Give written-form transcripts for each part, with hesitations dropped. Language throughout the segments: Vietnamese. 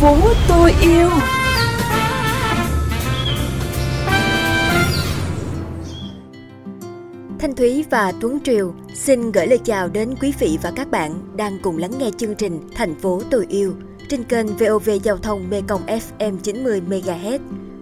phố tôi yêu. Thanh Thúy và Tuấn Triều xin gửi lời chào đến quý vị và các bạn đang cùng lắng nghe chương trình Thành phố tôi yêu trên kênh VOV Giao thông Mekong FM 90 MHz,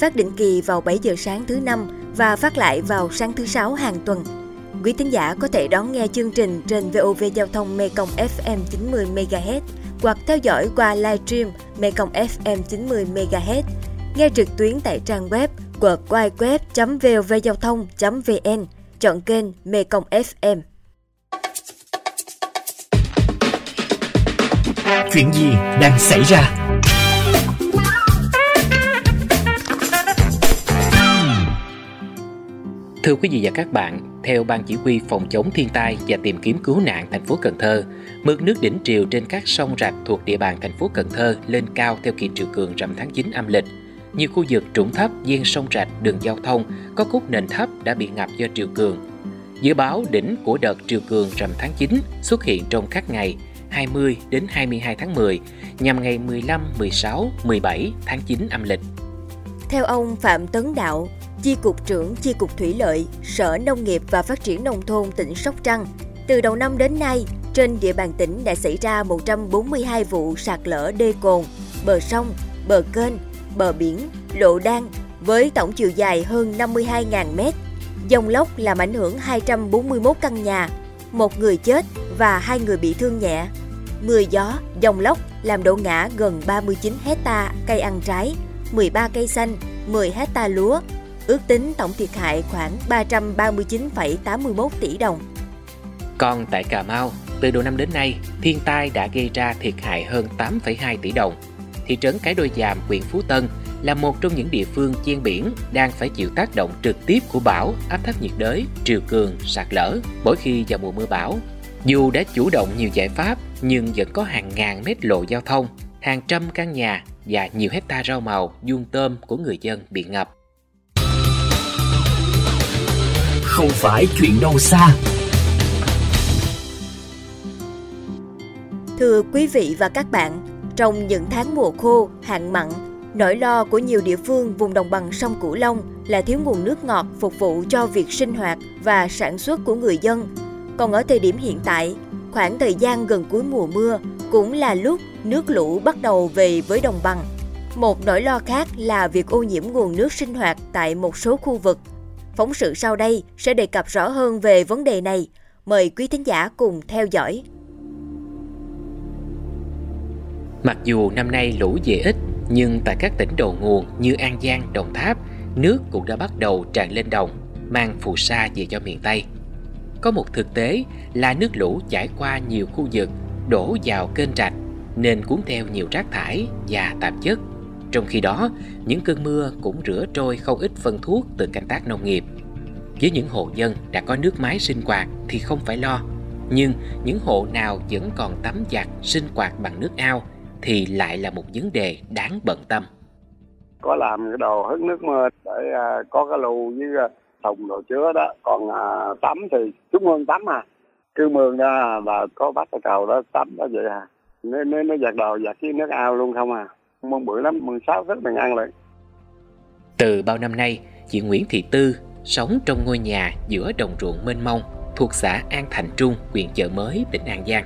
phát định kỳ vào 7 giờ sáng thứ Năm và phát lại vào sáng thứ Sáu hàng tuần. Quý thính giả có thể đón nghe chương trình trên VOV Giao thông Mekong FM 90 MHz hoặc theo dõi qua livestream Mekong FM 90 MHz, nghe trực tuyến tại trang web www.vovgiaothong.vn, chọn kênh Mekong FM. Chuyện gì đang xảy ra? Thưa quý vị và các bạn, theo Ban Chỉ huy Phòng chống thiên tai và tìm kiếm cứu nạn thành phố Cần Thơ, mực nước đỉnh triều trên các sông rạch thuộc địa bàn thành phố Cần Thơ lên cao theo kỳ triều cường rằm tháng 9 âm lịch. Nhiều khu vực trũng thấp, ven sông rạch, đường giao thông có cốt nền thấp đã bị ngập do triều cường. Dự báo đỉnh của đợt triều cường rằm tháng 9 xuất hiện trong các ngày 20 đến 22 tháng 10 nhằm ngày 15, 16, 17 tháng 9 âm lịch. Theo ông Phạm Tấn Đạo, Chi cục trưởng Chi cục Thủy lợi, Sở Nông nghiệp và Phát triển Nông thôn tỉnh Sóc Trăng, từ đầu năm đến nay, trên địa bàn tỉnh đã xảy ra 142 vụ sạt lở đê cồn, bờ sông, bờ kênh, bờ biển, lộ đan với tổng chiều dài hơn 52.000 m. Dòng lốc làm ảnh hưởng 241 căn nhà, 1 người chết và 2 người bị thương nhẹ. Mưa gió, dòng lốc làm đổ ngã gần 39 hecta cây ăn trái, 13 cây xanh, 10 hecta lúa. Ước tính tổng thiệt hại khoảng 339,81 tỷ đồng. Còn tại Cà Mau, từ đầu năm đến nay, thiên tai đã gây ra thiệt hại hơn 8,2 tỷ đồng. Thị trấn Cái Đôi Giàm, huyện Phú Tân là một trong những địa phương ven biển đang phải chịu tác động trực tiếp của bão, áp thấp nhiệt đới, triều cường, sạt lở mỗi khi vào mùa mưa bão. Dù đã chủ động nhiều giải pháp nhưng vẫn có hàng ngàn mét lộ giao thông, hàng trăm căn nhà và nhiều hecta rau màu, vuông tôm của người dân bị ngập. Không phải chuyện đâu xa. Thưa quý vị và các bạn, trong những tháng mùa khô, hạn mặn, nỗi lo của nhiều địa phương vùng đồng bằng sông Cửu Long là thiếu nguồn nước ngọt phục vụ cho việc sinh hoạt và sản xuất của người dân. Còn ở thời điểm hiện tại, khoảng thời gian gần cuối mùa mưa cũng là lúc nước lũ bắt đầu về với đồng bằng. Một nỗi lo khác là việc ô nhiễm nguồn nước sinh hoạt tại một số khu vực. Phóng sự sau đây sẽ đề cập rõ hơn về vấn đề này. Mời quý thính giả cùng theo dõi. Mặc dù năm nay lũ về ít, nhưng tại các tỉnh đầu nguồn như An Giang, Đồng Tháp, nước cũng đã bắt đầu tràn lên đồng, mang phù sa về cho miền Tây. Có một thực tế là nước lũ chảy qua nhiều khu vực, đổ vào kênh rạch, nên cuốn theo nhiều rác thải và tạp chất. Trong khi đó, những cơn mưa cũng rửa trôi không ít phân thuốc từ canh tác nông nghiệp. Với những hộ dân đã có nước máy sinh hoạt thì không phải lo, nhưng những hộ nào vẫn còn tắm giặt, sinh hoạt bằng nước ao thì lại là một vấn đề đáng bận tâm. Có làm cái đồ hứng nước mưa để có cái lù với thùng đồ chứa đó, còn tắm thì chúng mương tắm à. Cứ mương đó là có bắt cái cầu đó tắm đó vậy à. Nếu nó giặt đồ giặt với nước ao luôn không à. Mong bữa lắm, 16 rất mình ăn lại. Từ bao năm nay, chị Nguyễn Thị Tư sống trong ngôi nhà giữa đồng ruộng mênh mông thuộc xã An Thành Trung, huyện Chợ Mới, tỉnh An Giang.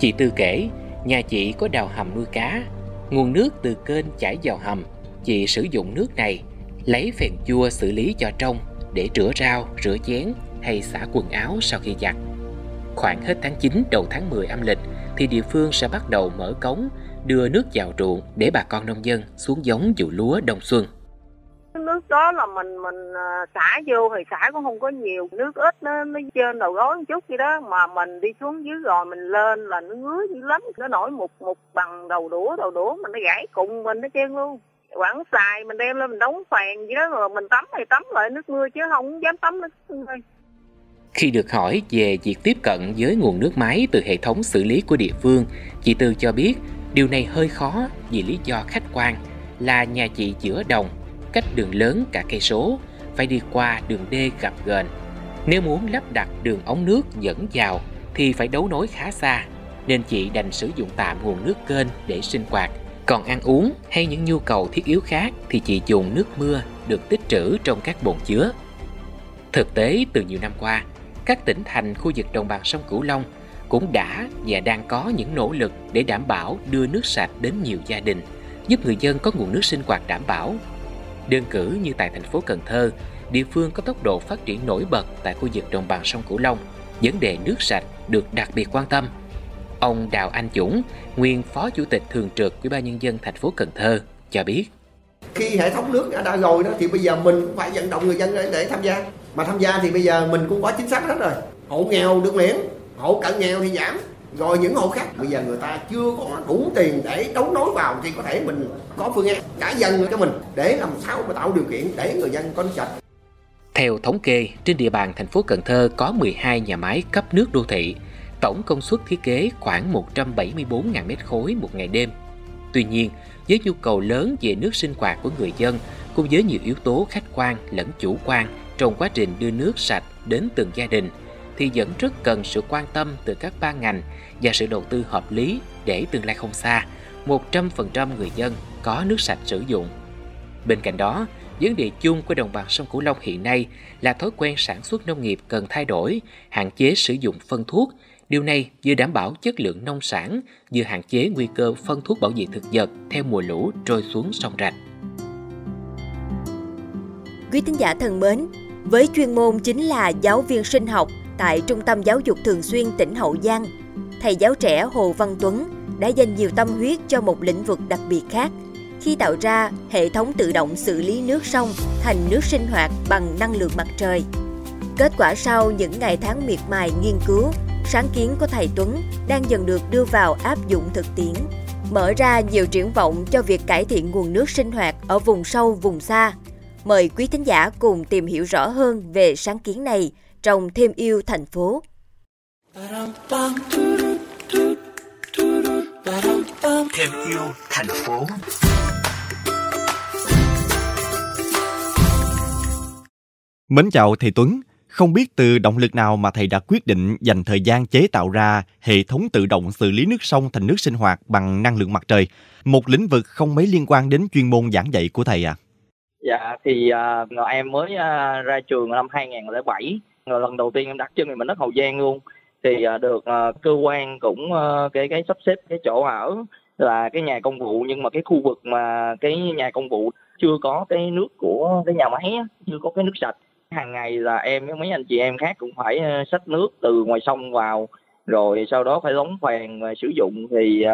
Chị Tư kể, nhà chị có đào hầm nuôi cá. Nguồn nước từ kênh chảy vào hầm. Chị sử dụng nước này, lấy phèn chua xử lý cho trong để rửa rau, rửa chén hay xả quần áo sau khi giặt. Khoảng hết tháng 9 đầu tháng 10 âm lịch thì địa phương sẽ bắt đầu mở cống, đưa nước vào ruộng để bà con nông dân xuống giống vụ lúa đông xuân. Nước đó là mình xả vô thì xả cũng không có nhiều, nước ít nó trên đầu gối một chút gì đó, mà mình đi xuống dưới rồi mình lên là nó ngứa dữ lắm, nó nổi một bằng đầu đũa mình nó gãy cùng mình nó chen luôn. Quảng xài mình đem lên mình đóng phèn gì đó rồi mình tắm thì tắm lại nước mưa chứ không dám tắm nước mưa. Khi được hỏi về việc tiếp cận với nguồn nước máy từ hệ thống xử lý của địa phương, chị Tư cho biết điều này hơi khó vì lý do khách quan là nhà chị giữa đồng, cách đường lớn cả cây số, phải đi qua đường đê gập ghềnh. Nếu muốn lắp đặt đường ống nước dẫn vào thì phải đấu nối khá xa, nên chị đành sử dụng tạm nguồn nước kênh để sinh hoạt Còn ăn uống hay những nhu cầu thiết yếu khác thì chị dùng nước mưa được tích trữ trong các bồn chứa. Thực tế từ nhiều năm qua, các tỉnh thành khu vực đồng bằng sông Cửu Long cũng đã và đang có những nỗ lực để đảm bảo đưa nước sạch đến nhiều gia đình, giúp người dân có nguồn nước sinh hoạt đảm bảo. Đơn cử như tại thành phố Cần Thơ, địa phương có tốc độ phát triển nổi bật tại khu vực đồng bằng sông Cửu Long, vấn đề nước sạch được đặc biệt quan tâm. Ông Đào Anh Dũng, nguyên Phó Chủ tịch Thường trực Ủy ban Nhân dân thành phố Cần Thơ cho biết. Khi hệ thống nước đã rồi đó thì bây giờ mình cũng phải vận động người dân để tham gia. Mà tham gia thì bây giờ mình cũng có chính sách hết rồi. Hộ nghèo được miễn, hộ cận nghèo thì giảm. Rồi những hộ khác bây giờ người ta chưa có đủ tiền để đấu nối vào thì có thể mình có phương án trả dân cho mình để làm sao mà tạo điều kiện để người dân có nước sạch. Theo thống kê, trên địa bàn thành phố Cần Thơ có 12 nhà máy cấp nước đô thị, tổng công suất thiết kế khoảng 174.000 mét khối một ngày đêm. Tuy nhiên, với nhu cầu lớn về nước sinh hoạt của người dân cùng với nhiều yếu tố khách quan lẫn chủ quan trong quá trình đưa nước sạch đến từng gia đình, thì vẫn rất cần sự quan tâm từ các ban ngành và sự đầu tư hợp lý để tương lai không xa, 100% người dân có nước sạch sử dụng. Bên cạnh đó, vấn đề chung của đồng bằng sông Cửu Long hiện nay là thói quen sản xuất nông nghiệp cần thay đổi, hạn chế sử dụng phân thuốc. Điều này vừa đảm bảo chất lượng nông sản, vừa hạn chế nguy cơ phân thuốc bảo vệ thực vật theo mùa lũ trôi xuống sông rạch. Quý thính giả thân mến, với chuyên môn chính là giáo viên sinh học tại Trung tâm Giáo dục Thường xuyên tỉnh Hậu Giang, thầy giáo trẻ Hồ Văn Tuấn đã dành nhiều tâm huyết cho một lĩnh vực đặc biệt khác khi tạo ra hệ thống tự động xử lý nước sông thành nước sinh hoạt bằng năng lượng mặt trời. Kết quả sau những ngày tháng miệt mài nghiên cứu, sáng kiến của thầy Tuấn đang dần được đưa vào áp dụng thực tiễn, mở ra nhiều triển vọng cho việc cải thiện nguồn nước sinh hoạt ở vùng sâu, vùng xa. Mời quý thính giả cùng tìm hiểu rõ hơn về sáng kiến này trong Thêm Yêu Thành Phố. Thêm Yêu Thành Phố. Mến chào thầy Tuấn. Không biết từ động lực nào mà thầy đã quyết định dành thời gian chế tạo ra hệ thống tự động xử lý nước sông thành nước sinh hoạt bằng năng lượng mặt trời, một lĩnh vực không mấy liên quan đến chuyên môn giảng dạy của thầy ạ? Dạ, thì em mới ra trường năm 2007, lần đầu tiên em đặt chân về Bình Đức Hậu Giang luôn. Thì được cơ quan cũng cái sắp xếp cái chỗ ở là cái nhà công vụ, nhưng mà cái khu vực mà cái nhà công vụ chưa có cái nước của cái nhà máy, chưa có cái nước sạch. Hàng ngày là em với mấy anh chị em khác cũng phải xách nước từ ngoài sông vào, rồi sau đó phải lóng phèn sử dụng. Thì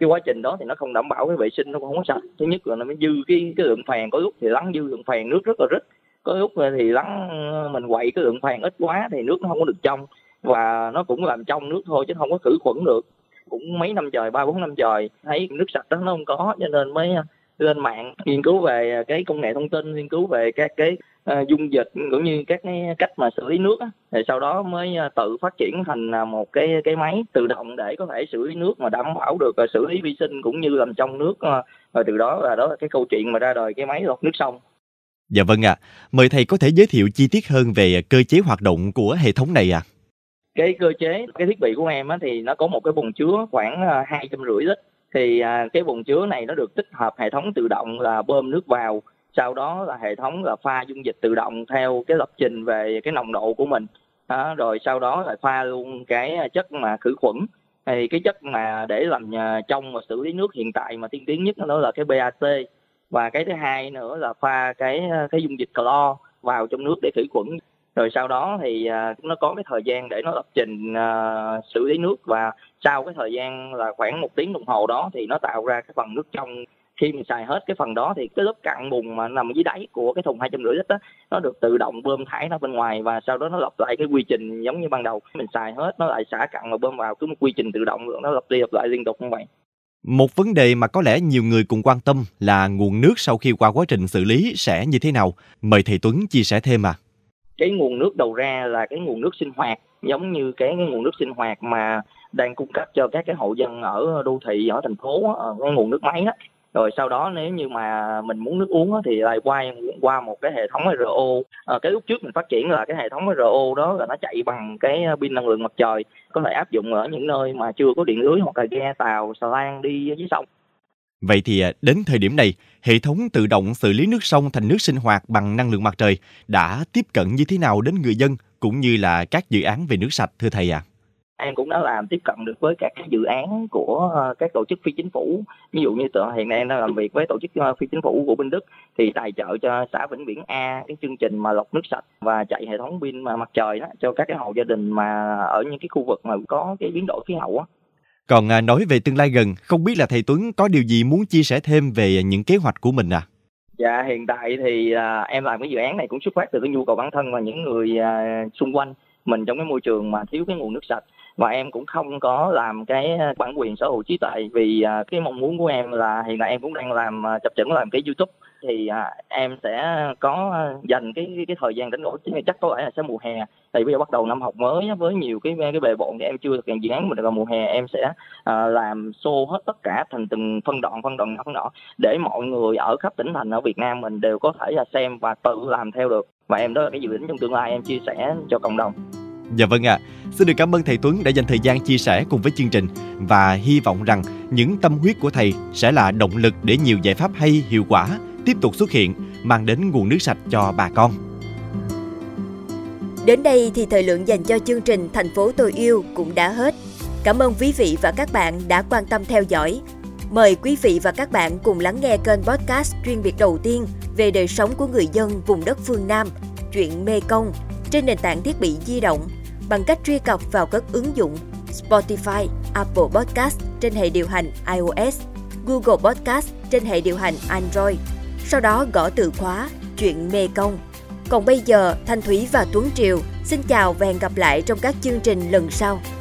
cái quá trình đó thì nó không đảm bảo cái vệ sinh, nó cũng không sạch. Thứ nhất là nó mới dư cái lượng phèn, có lúc thì lắng dư lượng phèn nước rất là rít, có lúc thì lắng mình quậy cái lượng phèn ít quá thì nước nó không có được trong, và nó cũng làm trong nước thôi chứ không có khử khuẩn được. Cũng mấy năm trời, 3-4 năm trời thấy nước sạch đó nó không có, cho nên mới lên mạng nghiên cứu về cái công nghệ thông tin, nghiên cứu về các cái dung dịch cũng như các cái cách mà xử lý nước á. Rồi sau đó mới tự phát triển thành một cái máy tự động để có thể xử lý nước mà đảm bảo được xử lý vi sinh cũng như làm trong nước. Rồi từ đó là cái câu chuyện mà ra đời cái máy lọc nước sông. Dạ vâng ạ. Mời thầy có thể giới thiệu chi tiết hơn về cơ chế hoạt động của hệ thống này ạ. Cái cơ chế, cái thiết bị của em á, thì nó có một cái bồn chứa khoảng 250 lít. Thì cái bồn chứa này nó được tích hợp hệ thống tự động là bơm nước vào, sau đó là hệ thống là pha dung dịch tự động theo cái lập trình về cái nồng độ của mình đó, rồi sau đó là pha luôn cái chất mà khử khuẩn. Thì cái chất mà để làm trong và xử lý nước hiện tại mà tiên tiến nhất đó là cái PAC, và cái thứ hai nữa là pha cái dung dịch clo vào trong nước để khử khuẩn. Rồi sau đó thì nó có cái thời gian để nó lập trình xử lý nước, và sau cái thời gian là khoảng 1 tiếng đồng hồ đó thì nó tạo ra cái phần nước trong. Khi mình xài hết cái phần đó thì cái lớp cặn bùn mà nằm dưới đáy của cái thùng 250 lít đó, nó được tự động bơm thải ra bên ngoài, và sau đó nó lặp lại cái quy trình giống như ban đầu. Mình xài hết nó lại xả cặn và bơm vào, cứ một quy trình tự động nó lặp đi lặp lại liên tục như vậy. Một vấn đề mà có lẽ nhiều người cùng quan tâm là nguồn nước sau khi qua quá trình xử lý sẽ như thế nào. Mời thầy Tuấn chia sẻ thêm ạ. Cái nguồn nước đầu ra là cái nguồn nước sinh hoạt, giống như cái nguồn nước sinh hoạt mà đang cung cấp cho các cái hộ dân ở đô thị, ở thành phố, cái nguồn nước máy đó. Rồi sau đó nếu như mà mình muốn nước uống đó, thì lại qua một cái hệ thống RO. Cái lúc trước mình phát triển là cái hệ thống RO đó là nó chạy bằng cái pin năng lượng mặt trời, có thể áp dụng ở những nơi mà chưa có điện lưới hoặc là ghe tàu, xà lan đi dưới sông. Vậy thì đến thời điểm này, hệ thống tự động xử lý nước sông thành nước sinh hoạt bằng năng lượng mặt trời đã tiếp cận như thế nào đến người dân cũng như là các dự án về nước sạch thưa thầy ạ? Em cũng đã làm tiếp cận được với các dự án của các tổ chức phi chính phủ. Ví dụ như hiện nay em đang làm việc với tổ chức phi chính phủ của Bình Đức thì tài trợ cho xã Vĩnh Biển A cái chương trình mà lọc nước sạch và chạy hệ thống pin mặt trời đó cho các cái hộ gia đình mà ở những cái khu vực mà có cái biến đổi khí hậu á. Còn nói về tương lai gần, không biết là thầy Tuấn có điều gì muốn chia sẻ thêm về những kế hoạch của mình ạ? Dạ, hiện tại thì em làm cái dự án này cũng xuất phát từ cái nhu cầu bản thân và những người xung quanh mình trong cái môi trường mà thiếu cái nguồn nước sạch. Và em cũng không có làm cái bản quyền sở hữu trí tuệ vì cái mong muốn của em là hiện tại em cũng đang làm chập chững làm cái YouTube. Thì em sẽ có dành cái thời gian rảnh rỗi, chắc có lẽ là sẽ mùa hè. Tại bây giờ bắt đầu năm học mới với nhiều cái bề bộn thì em chưa thực hiện dự án mình, vào mùa hè em sẽ làm show hết tất cả thành từng phân đoạn để mọi người ở khắp tỉnh thành ở Việt Nam mình đều có thể là xem và tự làm theo được. Và em đó là cái dự định trong tương lai em chia sẻ cho cộng đồng. Dạ vâng ạ. Xin được cảm ơn thầy Tuấn đã dành thời gian chia sẻ cùng với chương trình và hy vọng rằng những tâm huyết của thầy sẽ là động lực để nhiều giải pháp hay hiệu quả tiếp tục xuất hiện, mang đến nguồn nước sạch cho bà con. Đến đây thì thời lượng dành cho chương trình Thành phố tôi yêu cũng đã hết. Cảm ơn quý vị và các bạn đã quan tâm theo dõi. Mời quý vị và các bạn cùng lắng nghe kênh podcast chuyên biệt đầu tiên về đời sống của người dân vùng đất phương Nam, Chuyện Mekong, trên nền tảng thiết bị di động bằng cách truy cập vào các ứng dụng Spotify, Apple Podcast trên hệ điều hành iOS, Google Podcast trên hệ điều hành Android. Sau đó gõ từ khóa Chuyện Mekong. Còn bây giờ, Thanh Thúy và Tuấn Triều xin chào và hẹn gặp lại trong các chương trình lần sau.